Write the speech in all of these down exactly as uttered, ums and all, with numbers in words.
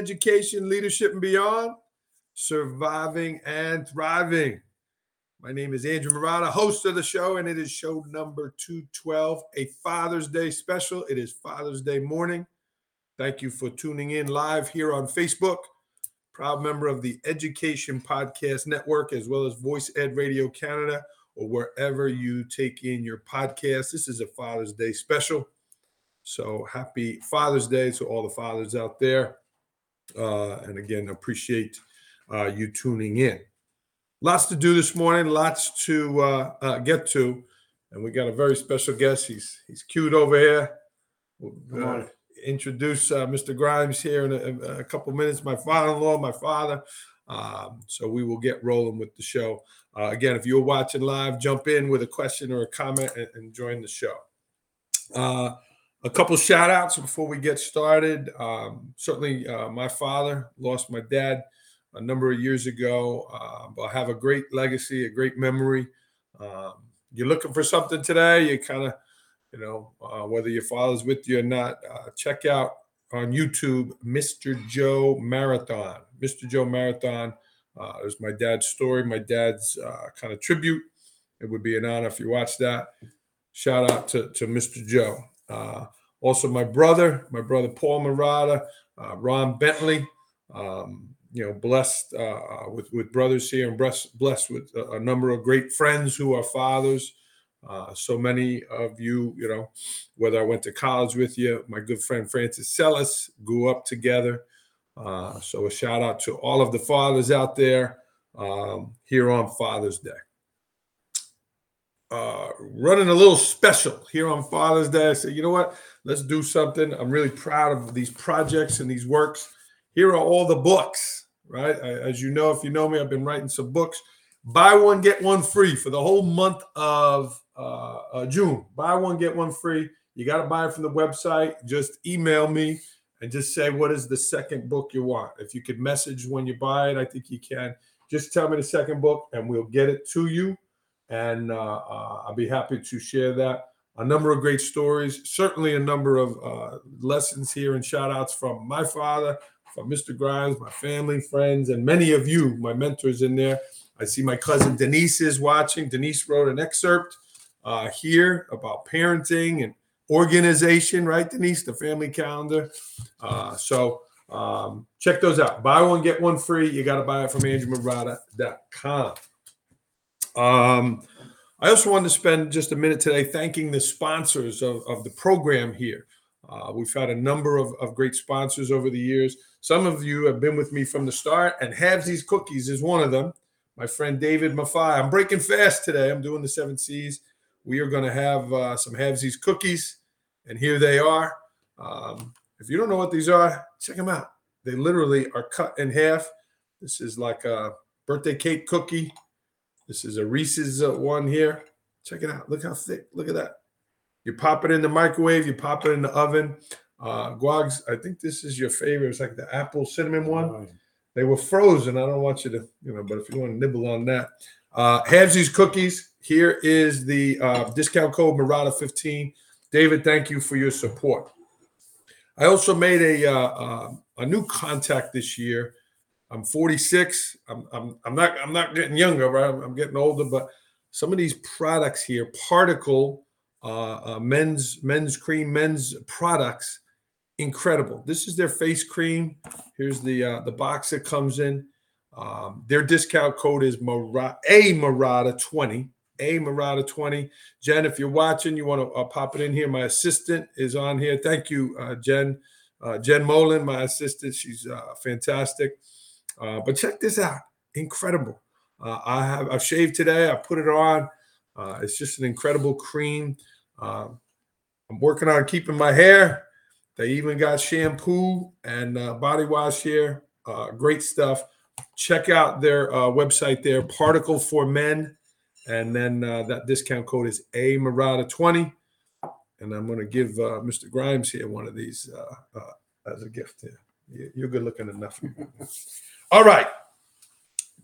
education, leadership, and beyond, surviving and thriving. My name is Andrew Morata, host of the show, and it is show number two twelve, a Father's Day special. It is Father's Day morning. Thank you for tuning in live here on Facebook. Proud member of the Education Podcast Network, as well as Voice Ed Radio Canada, or wherever you take in your podcast. This is a Father's Day special. So happy Father's Day to all the fathers out there. Uh, and again, appreciate uh, you tuning in. Lots to do this morning, lots to uh, uh, get to. And we got a very special guest. He's he's cute over here. We'll uh, introduce uh, Mister Grimes here in a, a couple minutes. My father-in-law, my father. Um, so we will get rolling with the show. Uh, again, if you're watching live, jump in with a question or a comment and, and join the show. Uh, a couple shout outs before we get started. Um, certainly uh, my father, lost my dad a number of years ago, uh, but I have a great legacy, a great memory. Um, you're looking for something today, you kind of, you know, uh, whether your father's with you or not, uh, check out on YouTube, Mister Joe Marathon. Mister Joe Marathon uh, is my dad's story, my dad's uh, kind of tribute. It would be an honor if you watch that. Shout out to, to Mister Joe. Uh, also, my brother, my brother Paul Murata, uh, Ron Bentley. Um, you know, blessed uh, with with brothers here, and blessed blessed with a, a number of great friends who are fathers. Uh, so many of you, you know, whether I went to college with you, my good friend Francis Sellis, grew up together. Uh, so a shout out to all of the fathers out there um, here on Father's Day. Uh, running a little special here on Father's Day. I said, you know what, let's do something. I'm really proud of these projects and these works. Here are all the books, right? I, as you know, if you know me, I've been writing some books. Buy one, get one free for the whole month of uh, uh, June. Buy one, get one free. You got to buy it from the website. Just email me and just say, what is the second book you want? If you could message when you buy it, I think you can. Just tell me the second book and we'll get it to you. And uh, uh, I'll be happy to share that. A number of great stories, certainly a number of uh, lessons here and shout outs from my father, from Mister Grimes, my family, friends, and many of you, my mentors in there. I see my cousin Denise is watching. Denise wrote an excerpt uh, here about parenting and organization, right, Denise? The family calendar. Uh, so um, check those out. Buy one, get one free. You got to buy it from andrew morada dot com. Um, I also wanted to spend just a minute today thanking the sponsors of, of the program here. Uh, we've had a number of, of great sponsors over the years. Some of you have been with me from the start, and Havsies Cookies is one of them. My friend David Mafai. I'm breaking fast today. I'm doing the seven C's. We are going to have uh, some Havsies cookies, and here they are. Um, if you don't know what these are, check them out. They literally are cut in half. This is like a birthday cake cookie. This is a Reese's uh, one here. Check it out. Look how thick. Look at that. You pop it in the microwave. You pop it in the oven. Uh, Guags, I think this is your favorite. It's like the apple cinnamon one. They were frozen. I don't want you to, you know, but if you want to nibble on that. Uh, Havsies Cookies. Here is the uh, discount code Murata fifteen. David, thank you for your support. I also made a uh, uh, a new contact this year. I'm forty-six. I'm I'm I'm not I'm not getting younger, right? I'm, I'm getting older, but some of these products here, Particle, uh, uh, men's men's cream, men's products. Incredible. This is their face cream. Here's the uh, the box that comes in. Um, their discount code is A M A R A D A twenty. A M A R A D A twenty. Jen, if you're watching, you want to uh, pop it in here. My assistant is on here. Thank you, uh, Jen. Uh, Jen Molan, my assistant. She's uh, fantastic. Uh, but check this out. Incredible. Uh, I have I've shaved today. I put it on. Uh, it's just an incredible cream. Uh, I'm working on keeping my hair. They even got shampoo and uh, body wash here. Uh, great stuff. Check out their uh, website there, Particle for Men. And then uh, that discount code is A M A R A D A twenty. And I'm going to give uh, Mister Grimes here one of these uh, uh, as a gift here. You're good looking enough. All right.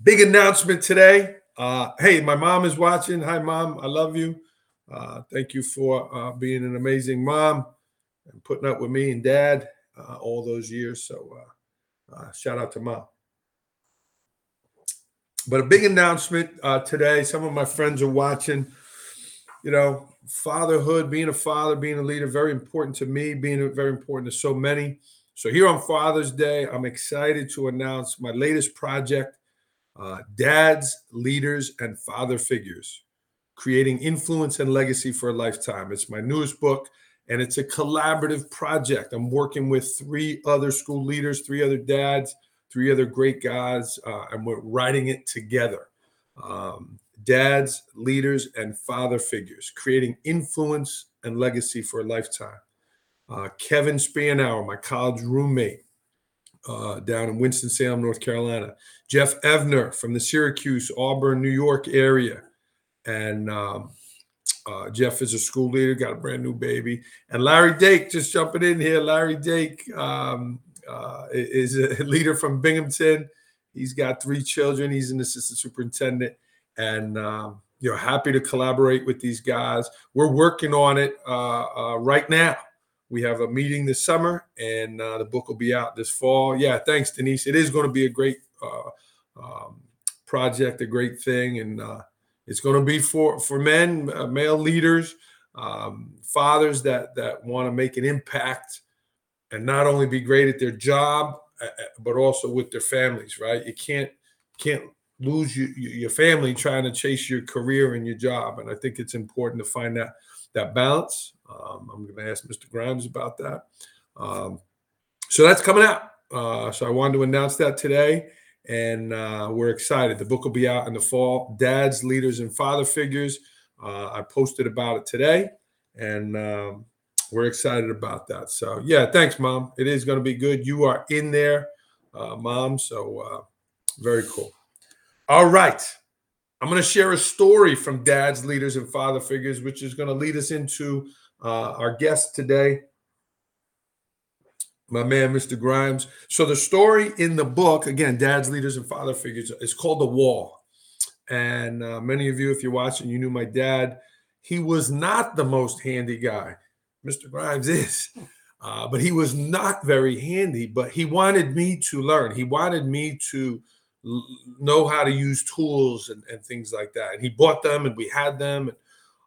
Big announcement today. Uh, hey, my mom is watching. Hi, Mom. I love you. Uh, thank you for uh, being an amazing mom and putting up with me and Dad uh, all those years. So uh, Uh, shout out to Mom. But a big announcement uh, today. Some of my friends are watching. You know, fatherhood, being a father, being a leader, very important to me, being very important to so many. So here on Father's Day, I'm excited to announce my latest project, uh, Dads, Leaders, and Father Figures, Creating Influence and Legacy for a Lifetime. It's my newest book, and it's a collaborative project. I'm working with three other school leaders, three other dads, three other great guys, uh, and we're writing it together. Um, Dads, Leaders, and Father Figures, Creating Influence and Legacy for a Lifetime. Uh, Kevin Spanauer, my college roommate uh, down in Winston-Salem, North Carolina. Jeff Evner from the Syracuse, Auburn, New York area. And um, uh, Jeff is a school leader, got a brand new baby. And Larry Dake, just jumping in here. Larry Dake um, uh, is a leader from Binghamton. He's got three children. He's an assistant superintendent. And um, you know, happy to collaborate with these guys. We're working on it uh, uh, right now. We have a meeting this summer, and uh, the book will be out this fall. Yeah, thanks, Denise. It is going to be a great uh, um, project, a great thing, and uh, it's going to be for for men, uh, male leaders, um, fathers that that want to make an impact, and not only be great at their job, but also with their families. Right? You can't can't. lose your, your family trying to chase your career and your job. And I think it's important to find that, that balance. Um, I'm going to ask Mister Grimes about that. Um, so that's coming out. Uh, so I wanted to announce that today. And uh, we're excited. The book will be out in the fall, Dads, Leaders, and Father Figures. Uh, I posted about it today. And um, we're excited about that. So, yeah, thanks, Mom. It is going to be good. You are in there, uh, Mom. So uh, very cool. All right, I'm going to share a story from Dads, Leaders, and Father Figures, which is going to lead us into uh, our guest today, my man, Mister Grimes. So the story in the book, again, Dads, Leaders, and Father Figures, is called The Wall. And uh, many of you, if you're watching, you knew my dad. He was not the most handy guy. Mister Grimes is. Uh, but he was not very handy, but he wanted me to learn. He wanted me to know how to use tools and, and things like that. And he bought them and we had them. And,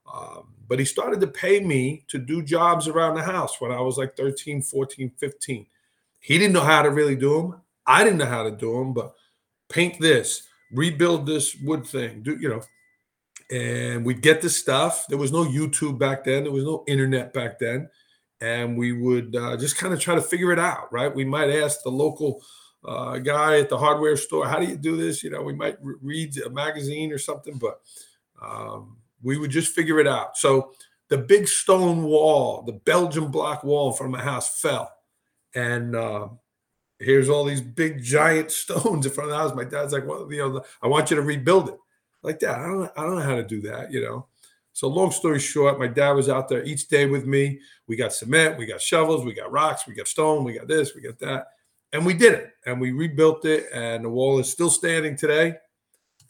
um, but he started to pay me to do jobs around the house when I was like thirteen, fourteen, fifteen. He didn't know how to really do them. I didn't know how to do them, but paint this, rebuild this wood thing, do you know, and we'd get the stuff. There was no YouTube back then. There was no internet back then. And we would uh, just kind of try to figure it out, right? We might ask the local A uh, guy at the hardware store, how do you do this? You know, we might re- read a magazine or something, but um, we would just figure it out. So the big stone wall, the Belgian block wall in front of my house fell. And uh, here's all these big giant stones in front of the house. My dad's like, well, you know, I want you to rebuild it. Like that. I don't, I don't know how to do that, you know. So long story short, my dad was out there each day with me. We got cement, we got shovels, we got rocks, we got stone, we got this, we got that. And we did it, and we rebuilt it, and the wall is still standing today.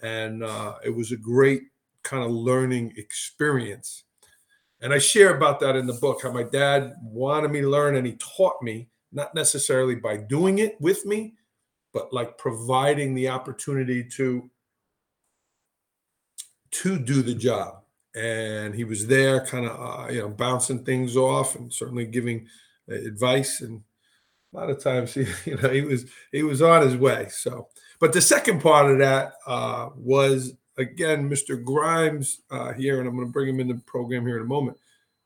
And uh, it was a great kind of learning experience. And I share about that in the book, how my dad wanted me to learn, and he taught me, not necessarily by doing it with me, but like providing the opportunity to, to do the job. And he was there kind of, uh, you know, bouncing things off and certainly giving advice and a lot of times, he, you know, he was he was on his way. So, but the second part of that uh, was, again, Mister Grimes uh, here, and I'm going to bring him in the program here in a moment.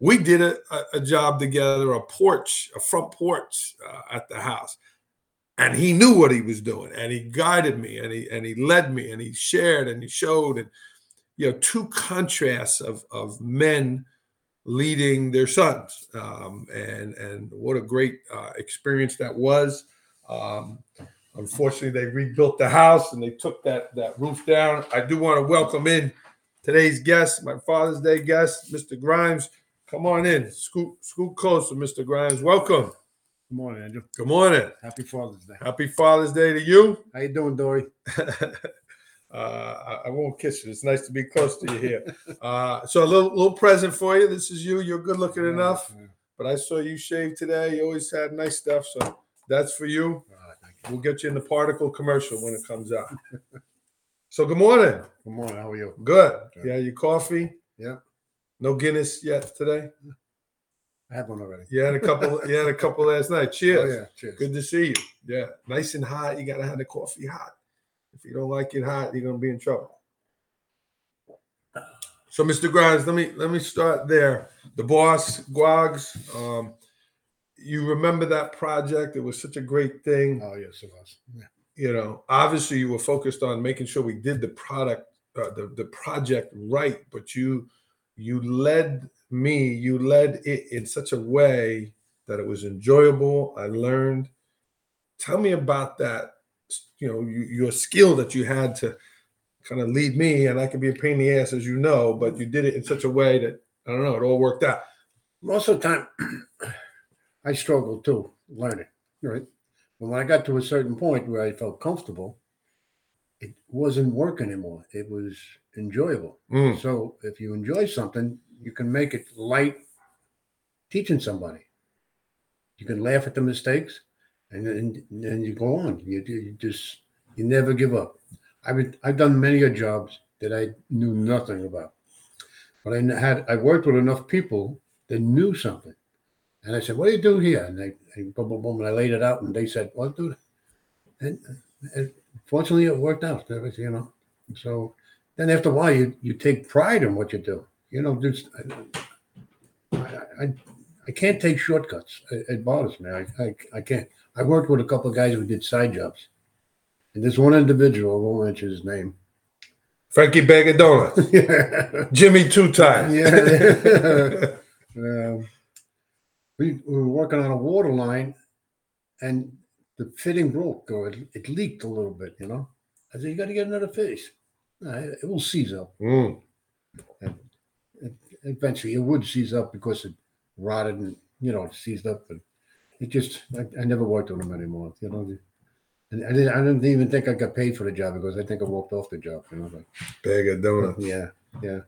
We did a, a job together, a porch, a front porch uh, at the house, and he knew what he was doing, and he guided me, and he and he led me, and he shared, and he showed, and you know, two contrasts of of men leading their sons, um, and and what a great uh, experience that was. Um, unfortunately, they rebuilt the house and they took that that roof down. I do want to welcome in today's guest, my Father's Day guest, Mister Grimes. Come on in, scoot scoot closer, Mister Grimes. Welcome. Good morning, Andrew. Good morning. Happy Father's Day. Happy Father's Day to you. How you doing, Dory? Uh, I, I won't kiss you. It's nice to be close to you here. Uh, so a little, little present for you. This is you. You're good looking yeah, enough, yeah. But I saw you shave today. You always had nice stuff. So that's for you. Oh, thank We'll get you in the Particle commercial when it comes out. So good morning. Good morning. How are you? Good. Good. Yeah, your coffee? Yeah. No Guinness yet today? I had one already. You had a couple. You had a couple last night. Cheers. Oh, yeah. Cheers. Good to see you. Yeah. Nice and hot. You got to have the coffee hot. If you don't like it hot, you're going to be in trouble. So, Mister Grimes, let me let me start there. The boss, Gwogs, um, you remember that project? It was such a great thing. Oh, yes, it was. Yeah. You know, obviously you were focused on making sure we did the product, uh, the, the project right, but you you led me, you led it in such a way that it was enjoyable. I learned. Tell me about that, you know, you, your skill that you had to kind of lead me, and I could be a pain in the ass, as you know, but you did it in such a way that, I don't know, it all worked out. Most of the time, I struggled to learn it, right? When I got to a certain point where I felt comfortable, it wasn't work anymore. It was enjoyable. Mm. So if you enjoy something, you can make it light teaching somebody. You can laugh at the mistakes, and then and, and you go on. You, you just, you never give up. I've I've done many jobs that I knew nothing about, but I had I worked with enough people that knew something, and I said, "What do you do here?" And they, and boom, boom, boom, and I laid it out, and they said, "Well, do that." And, and fortunately, it worked out. You know, so then after a while, you, you take pride in what you do. You know, just I I, I can't take shortcuts. It, it bothers me. I, I I can't. I worked with a couple of guys who did side jobs. And this one individual, I won't mention his name. Frankie Bagadona. Yeah. Jimmy Two-Time. Yeah. um, we, we were working on a water line, and the fitting broke, or it, it leaked a little bit, you know. I said, you got to get another face. No, it, it will seize up. Mm. And, and eventually, it would seize up because it rotted and, you know, it seized up. And it just, I, I never worked on them anymore, you know. And I didn't, I didn't even think I got paid for the job because I think I walked off the job. You know, but, bag of donuts. Yeah, yeah.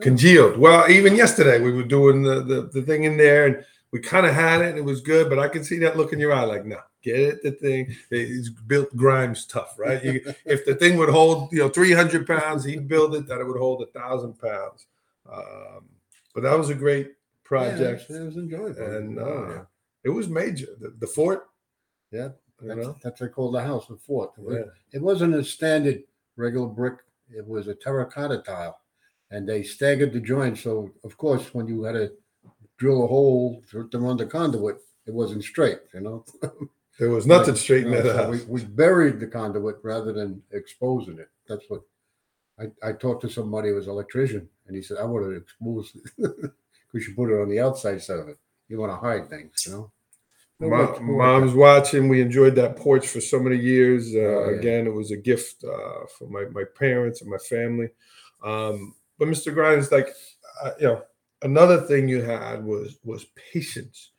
Congealed. Well, even yesterday we were doing the, the, the thing in there, and we kind of had it, and it was good, but I could see that look in your eye like, no, get it, the thing. It's built Grimes tough, right? You, if the thing would hold, you know, three hundred pounds, he'd build it, that it would hold one thousand pounds. Um, but that was a great project. Yeah, it was enjoyable. And uh, yeah. It was major. The, the fort. Yeah. You know? That's what I called the house, the fort. Yeah. It wasn't a standard regular brick. It was a terracotta tile. And they staggered the joint. So, of course, when you had to drill a hole to run the conduit, it wasn't straight, you know. There was nothing like, straight in you know, that so house. We, we buried the conduit rather than exposing it. That's what I, I talked to somebody who was an electrician, and he said, I would have exposed it because you put it on the outside side of it. You want to hide things, you know. Mom, mom's watching. We enjoyed that porch for so many years. Uh, oh, yeah. Again, it was a gift uh, for my, my parents and my family. Um, but Mister Grimes, like uh, you know, another thing you had was was patience.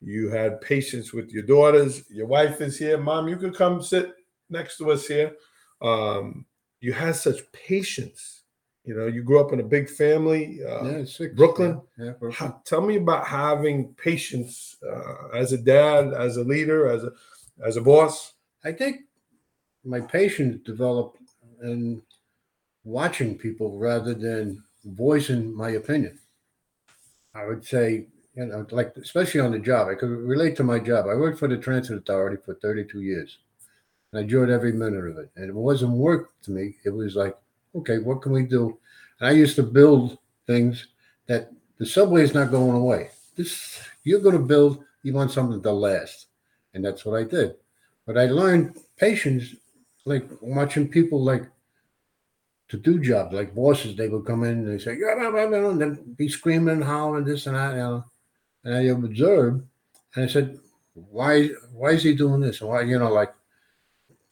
You had patience with your daughters. Your wife is here, Mom. You could come sit next to us here. Um, you had such patience. You know, you grew up in a big family, uh, yeah, six, Brooklyn. Yeah, yeah, Brooklyn. How, tell me about having patience uh, as a dad, as a leader, as a as a boss. I think my patience developed in watching people rather than voicing my opinion. I would say, you know, like especially on the job, I could relate to my job. I worked for the Transit Authority for thirty-two years, and I enjoyed every minute of it. And it wasn't work to me. It was like, okay, what can we do? And I used to build things that the subway is not going away. This you're going to build, you want something to last. And that's what I did. But I learned patience, like watching people like to do jobs, like bosses, they would come in and they say, yeah, blah, blah, blah, and they'd be screaming and howling, this and that. You know? And I observed, and I said, why, why is he doing this? And why, you know, like,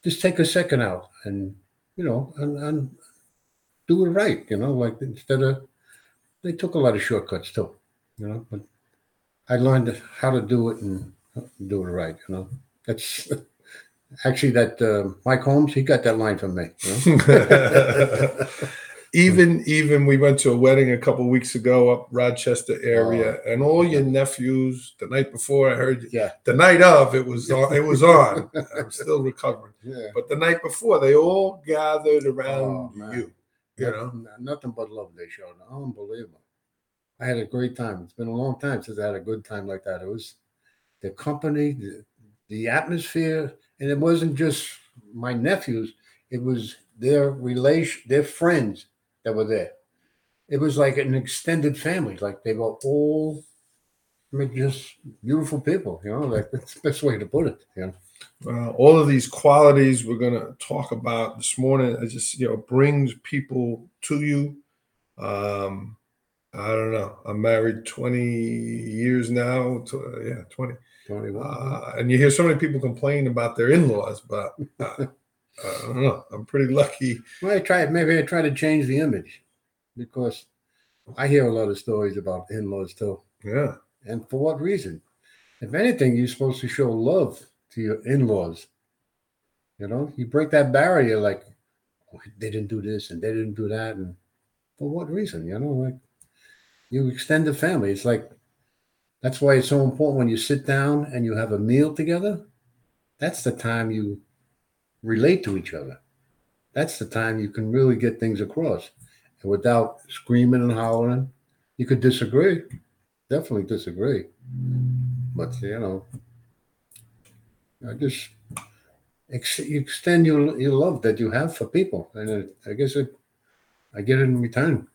just take a second out and, you know, and, and, do it right, you know, like instead of, they took a lot of shortcuts too, you know, but I learned how to do it and do it right, you know. That's actually that uh, Mike Holmes, he got that line from me. You know? Even even we went to a wedding a couple of weeks ago up Rochester area, oh, and all your nephews the night before I heard yeah. the night of it was on it was on. I'm still recovering. Yeah. But the night before they all gathered around oh, you. You nothing, know nothing but love they showed. Unbelievable. I had a great time. It's been a long time since I had a good time like that. It was the company, the, the atmosphere, and it wasn't just my nephews, it was their relation, their friends that were there. It was like an extended family. Like they were all, I mean, just beautiful people. You know, like that's the best way to put it. You know, well, all of these qualities we're going to talk about this morning. It just, you know, brings people to you. Um, I don't know. I'm married twenty years now. To, yeah, twenty. twenty-one. Uh, and you hear so many people complain about their in-laws, but. Uh, I don't know. I'm pretty lucky. Well, I try. Maybe I try to change the image, because I hear a lot of stories about in-laws too. Yeah. And for what reason? If anything, you're supposed to show love to your in-laws. You know, you break that barrier. Like oh, they didn't do this and they didn't do that, and for what reason? You know, like you extend the family. It's like that's why it's so important when you sit down and you have a meal together. That's the time you relate to each other. That's the time you can really get things across, and without screaming and hollering. You could disagree, definitely disagree, but you know, I just ex- you extend your your love that you have for people, and it, I guess it, I get it in return.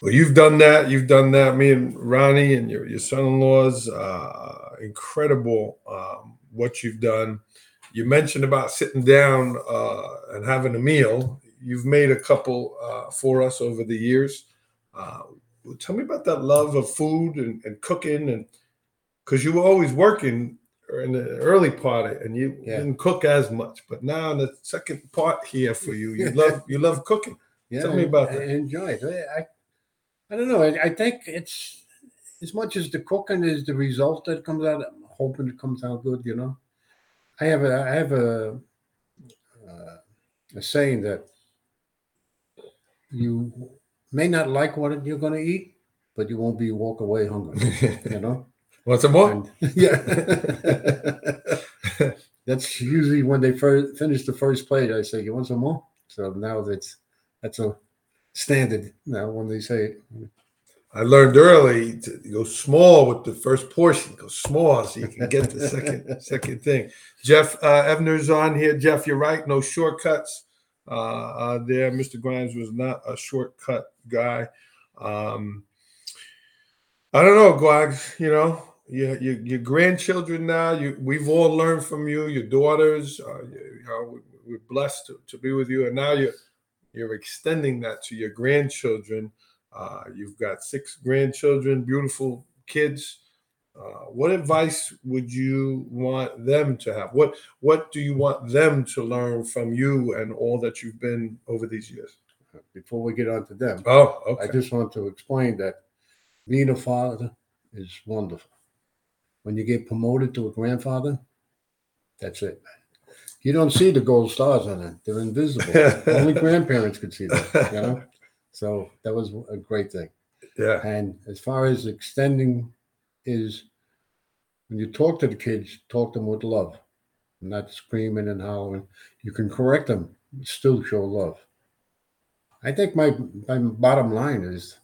Well, you've done that. You've done that. Me and Ronnie and your your son-in-law's uh, incredible um, what you've done. You mentioned about sitting down uh, and having a meal. You've made a couple uh, for us over the years. Uh, tell me about that love of food and, and cooking, and because you were always working in the early part, and you yeah. didn't cook as much. But now in the second part here for you, you love you love cooking. Yeah, tell me about I, that. I enjoy it. I, I don't know. I, I think it's as much as the cooking is the result that comes out. I'm hoping it comes out good, you know. I have a I have a uh, a saying that you may not like what you're going to eat, but you won't be walk away hungry. You know, what's a more? Yeah, that's usually when they first finish the first plate. I say, "You want some more?" So now that's that's a standard now when they say it. I learned early to go small with the first portion. Go small so you can get the second second thing. Jeff uh, Evner's on here. Jeff, you're right. No shortcuts uh, uh, there. Mister Grimes was not a shortcut guy. Um, I don't know, Guags. You know, your, your, your grandchildren now. You, we've all learned from you. Your daughters. Uh, you, you know, we're blessed to, to be with you, and now you're you're extending that to your grandchildren. Uh, you've got six grandchildren, beautiful kids. Uh, what advice would you want them to have? What What do you want them to learn from you and all that you've been over these years? Before we get on to them, oh, okay. I just want to explain that being a father is wonderful. When you get promoted to a grandfather, that's it. You don't see the gold stars on it. They're invisible. Only grandparents could see them, you know? So that was a great thing. Yeah. And as far as extending is, when you talk to the kids, talk to them with love, not screaming and hollering. You can correct them, still show love. I think my, my bottom line is,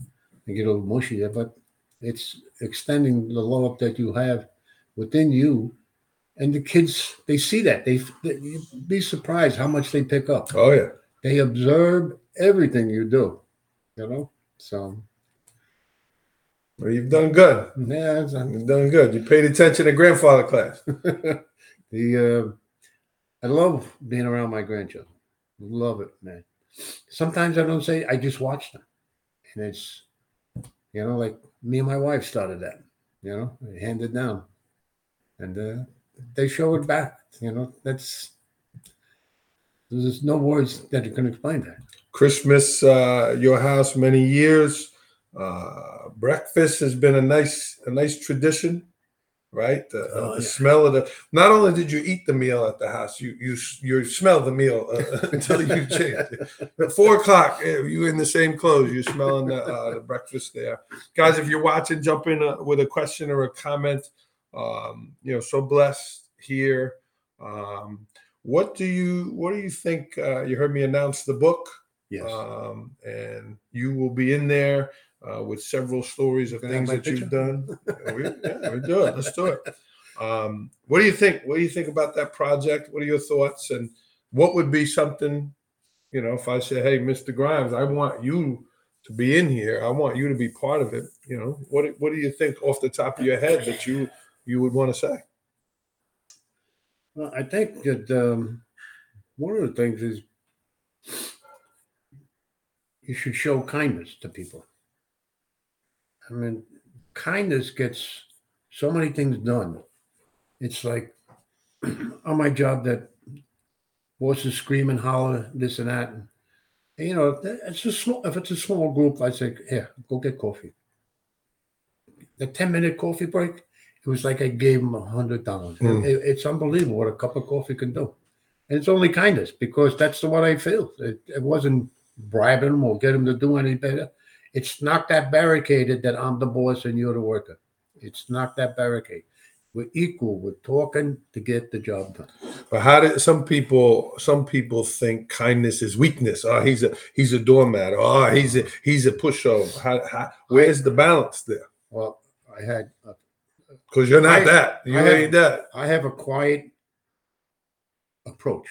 I get a little mushy there, but it's extending the love that you have within you. And the kids, they see that. They, they you'd be surprised how much they pick up. Oh, yeah. They observe everything you do. You know, so well, you've done good. Yeah, you've done good. You paid attention to grandfather class. the uh, I love being around my grandchildren. Love it, man. Sometimes I don't say I just watch them, and it's you know, like me and my wife started that. You know, handed down, and uh, they show it back. You know, that's there's no words that you can explain that. Christmas, uh, your house, many years. Uh, breakfast has been a nice, a nice tradition, right? The, oh, uh, the yeah. smell of the. Not only did you eat the meal at the house, you you you smell the meal uh, until you change. At four o'clock, you in the same clothes. You're smelling the, uh, the breakfast there, guys. If you're watching, jump in uh, with a question or a comment. Um, you know, so blessed here. Um, what do you what do you think? Uh, you heard me announce the book. Yes. Um, and you will be in there uh, with several stories of things that picture? you've done. we, yeah, we do it. Let's do it. Um, what do you think? What do you think about that project? What are your thoughts? And what would be something, you know, if I said, hey, Mister Grimes, I want you to be in here. I want you to be part of it. You know, what what do you think off the top of your head that you you would want to say? Well, I think that um, one of the things is, you should show kindness to people. I mean, kindness gets so many things done. It's like on my job that bosses scream and holler, this and that. And, you know, it's a small, if it's a small group, I say, here, go get coffee. The ten-minute coffee break, it was like I gave them one hundred dollars. Mm. It, it's unbelievable what a cup of coffee can do. And it's only kindness because that's the one I feel. It, it wasn't bribing them or get them to do any better. It's not that barricaded that I'm the boss and you're the worker. It's not that barricade. We're equal. We're talking to get the job done. But how did some people? Some people think kindness is weakness. Oh, he's a he's a doormat. Oh, he's a he's a pushover. How, how, where's the balance there? Well, I had because you're not I, that. You I ain't have, that. I have a quiet approach.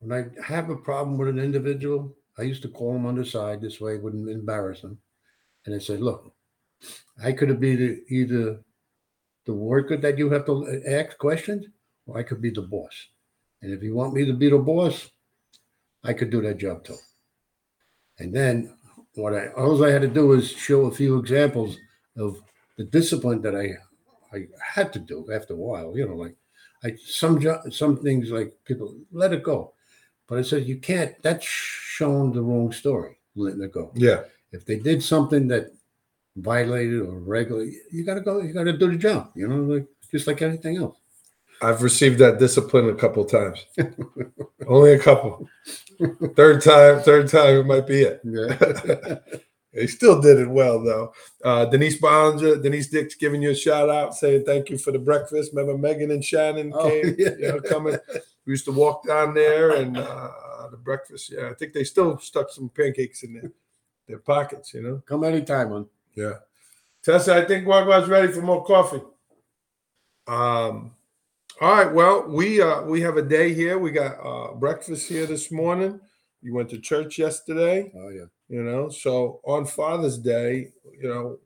When I have a problem with an individual, I used to call him on the side. This way, I wouldn't embarrass him. And I said, look, I could be the, either the worker that you have to ask questions, or I could be the boss. And if you want me to be the boss, I could do that job too. And then what I all I had to do was show a few examples of the discipline that I I had to do after a while. You know, like I some jo- some things like people, let it go. But I said, you can't, that's shown the wrong story, letting it go. Yeah. If they did something that violated or regularly, you got to go, you got to do the job, you know, like just like anything else. I've received that discipline a couple of times. Only a couple. Third time, third time, it might be it. Yeah. They still did it well, though. Uh, Denise Ballinger, Denise Dix giving you a shout out, saying thank you for the breakfast. Remember Megan and Shannon oh, came, yeah. you know, coming. We used to walk down there and uh, the breakfast. Yeah, I think they still stuck some pancakes in their, their pockets, you know. Come anytime, man. Yeah. Tessa, I think Wagwa's ready for more coffee. Um, all right, well, we uh, we have a day here. We got uh, breakfast here this morning. You went to church yesterday. Oh, yeah. You know, so on Father's Day, you know,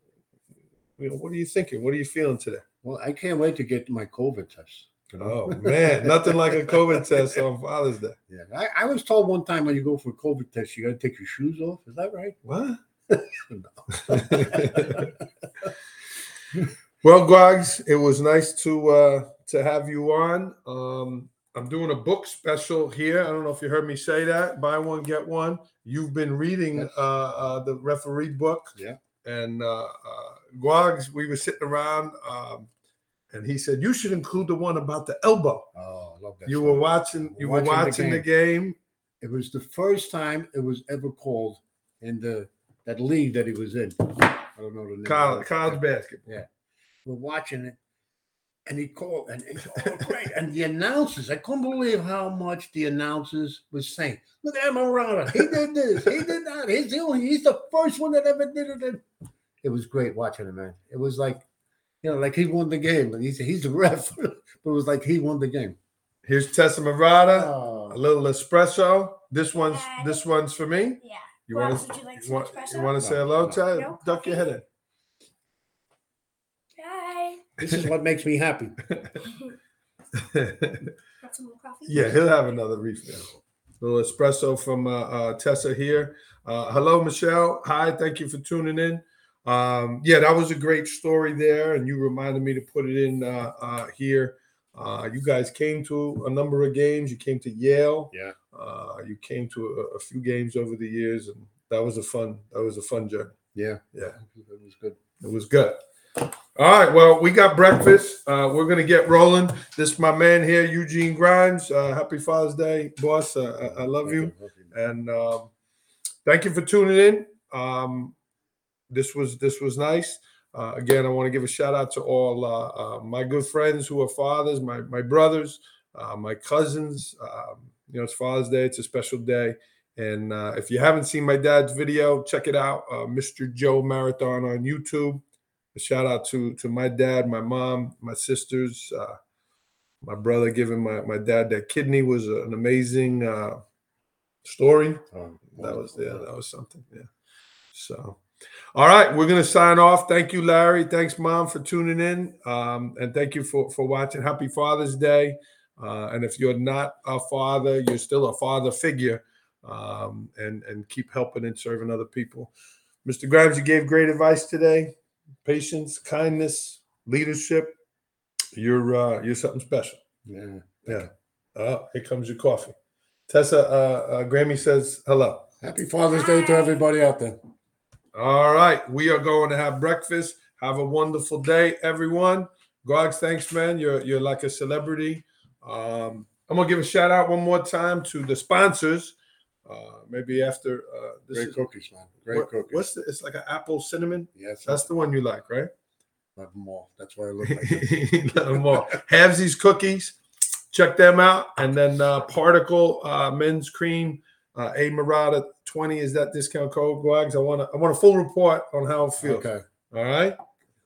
you know, what are you thinking? What are you feeling today? Well, I can't wait to get my COVID test. You know? Oh, man, nothing like a COVID test on Father's Day. Yeah, I, I was told one time when you go for a COVID test, you got to take your shoes off. Is that right? What? Well, Grogs, it was nice to uh, to have you on. Um, I'm doing a book special here. I don't know if you heard me say that. Buy one, get one. You've been reading uh, uh, the referee book. Yeah. And uh, uh, Grogs, we were sitting around. Um, And he said, you should include the one about the elbow. Oh, I love that. You story. were watching, you watching were watching the game. the game. It was the first time it was ever called in the that league that he was in. I don't know the name. College, college basketball. Yeah. We're watching it. And he called and it's all great. And the announcers, I couldn't believe how much the announcers was saying. Look at Morata. He did this. He did that. He's the only, he's the first one that ever did it. It was great watching him, man. It was like You know, like he won the game, and he's he's the ref, but it was like he won the game. Here's Tessa Morata, oh. a little espresso. This one's and this one's for me. Yeah. You well, want to you, like you want you want to say hello, no. Tessa? No. Duck your head in. Hi. This is what makes me happy. Got some more coffee? Yeah, he'll have another refill. A little espresso from uh, uh, Tessa here. Uh, hello, Michelle. Hi. Thank you for tuning in. Um, yeah, that was a great story there, and you reminded me to put it in uh, uh, here. Uh, you guys came to a number of games. You came to Yale. Yeah. Uh, you came to a, a few games over the years, and that was a fun. That was a fun journey. Yeah. Yeah. It was good. It was good. All right. Well, we got breakfast. Uh, we're going to get rolling. This is my man here, Eugene Grimes. Uh, happy Father's Day, boss. Uh, I, I love you. And um, thank you for tuning in. Um, this was this was nice. Uh, again, I want to give a shout out to all uh, uh, my good friends who are fathers, my my brothers, uh, my cousins. Um, you know, it's Father's Day. It's a special day. And uh, if you haven't seen my dad's video, check it out, uh, Mister Joe Marathon on YouTube. A shout out to to my dad, my mom, my sisters, uh, my brother giving my, my dad that kidney was an amazing uh, story. Oh, that was yeah, that was something. Yeah. So, all right, we're gonna sign off. Thank you, Larry. Thanks, Mom, for tuning in, um, and thank you for for watching. Happy Father's Day. Uh, and if you're not a father, you're still a father figure. Um, and, and keep helping and serving other people. Mister Grimes, you gave great advice today. Patience, kindness, leadership. You're, uh, you're something special. Yeah. Yeah. Uh, here comes your coffee. Tessa, uh, uh, Grammy says hello. Happy Father's Day to everybody out there. All right. We are going to have breakfast. Have a wonderful day, everyone. Gogs, thanks, man. You're, you're like a celebrity. Um, I'm going to give a shout out one more time to the sponsors. Uh, maybe after uh, this great is, cookies, man. Great what, cookies. What's the, it's like an apple cinnamon. Yes, that's the one you like, right? Love them all. That's why I look like that. Love them all. Havsies Cookies, check them out, and then uh, Particle uh, Men's Cream, uh, A Marada twenty is that discount code. Gwags. I want to. I want a full report on how it feels. Okay. All right.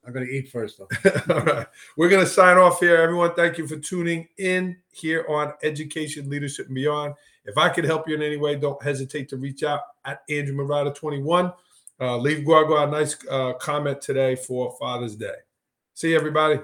I'm gonna eat first though. All right. We're gonna sign off here, everyone. Thank you for tuning in here on Education, Leadership, and Beyond. If I could help you in any way, don't hesitate to reach out at Andrew Morata twenty-one. Uh, leave Guagua a nice uh, comment today for Father's Day. See you, everybody.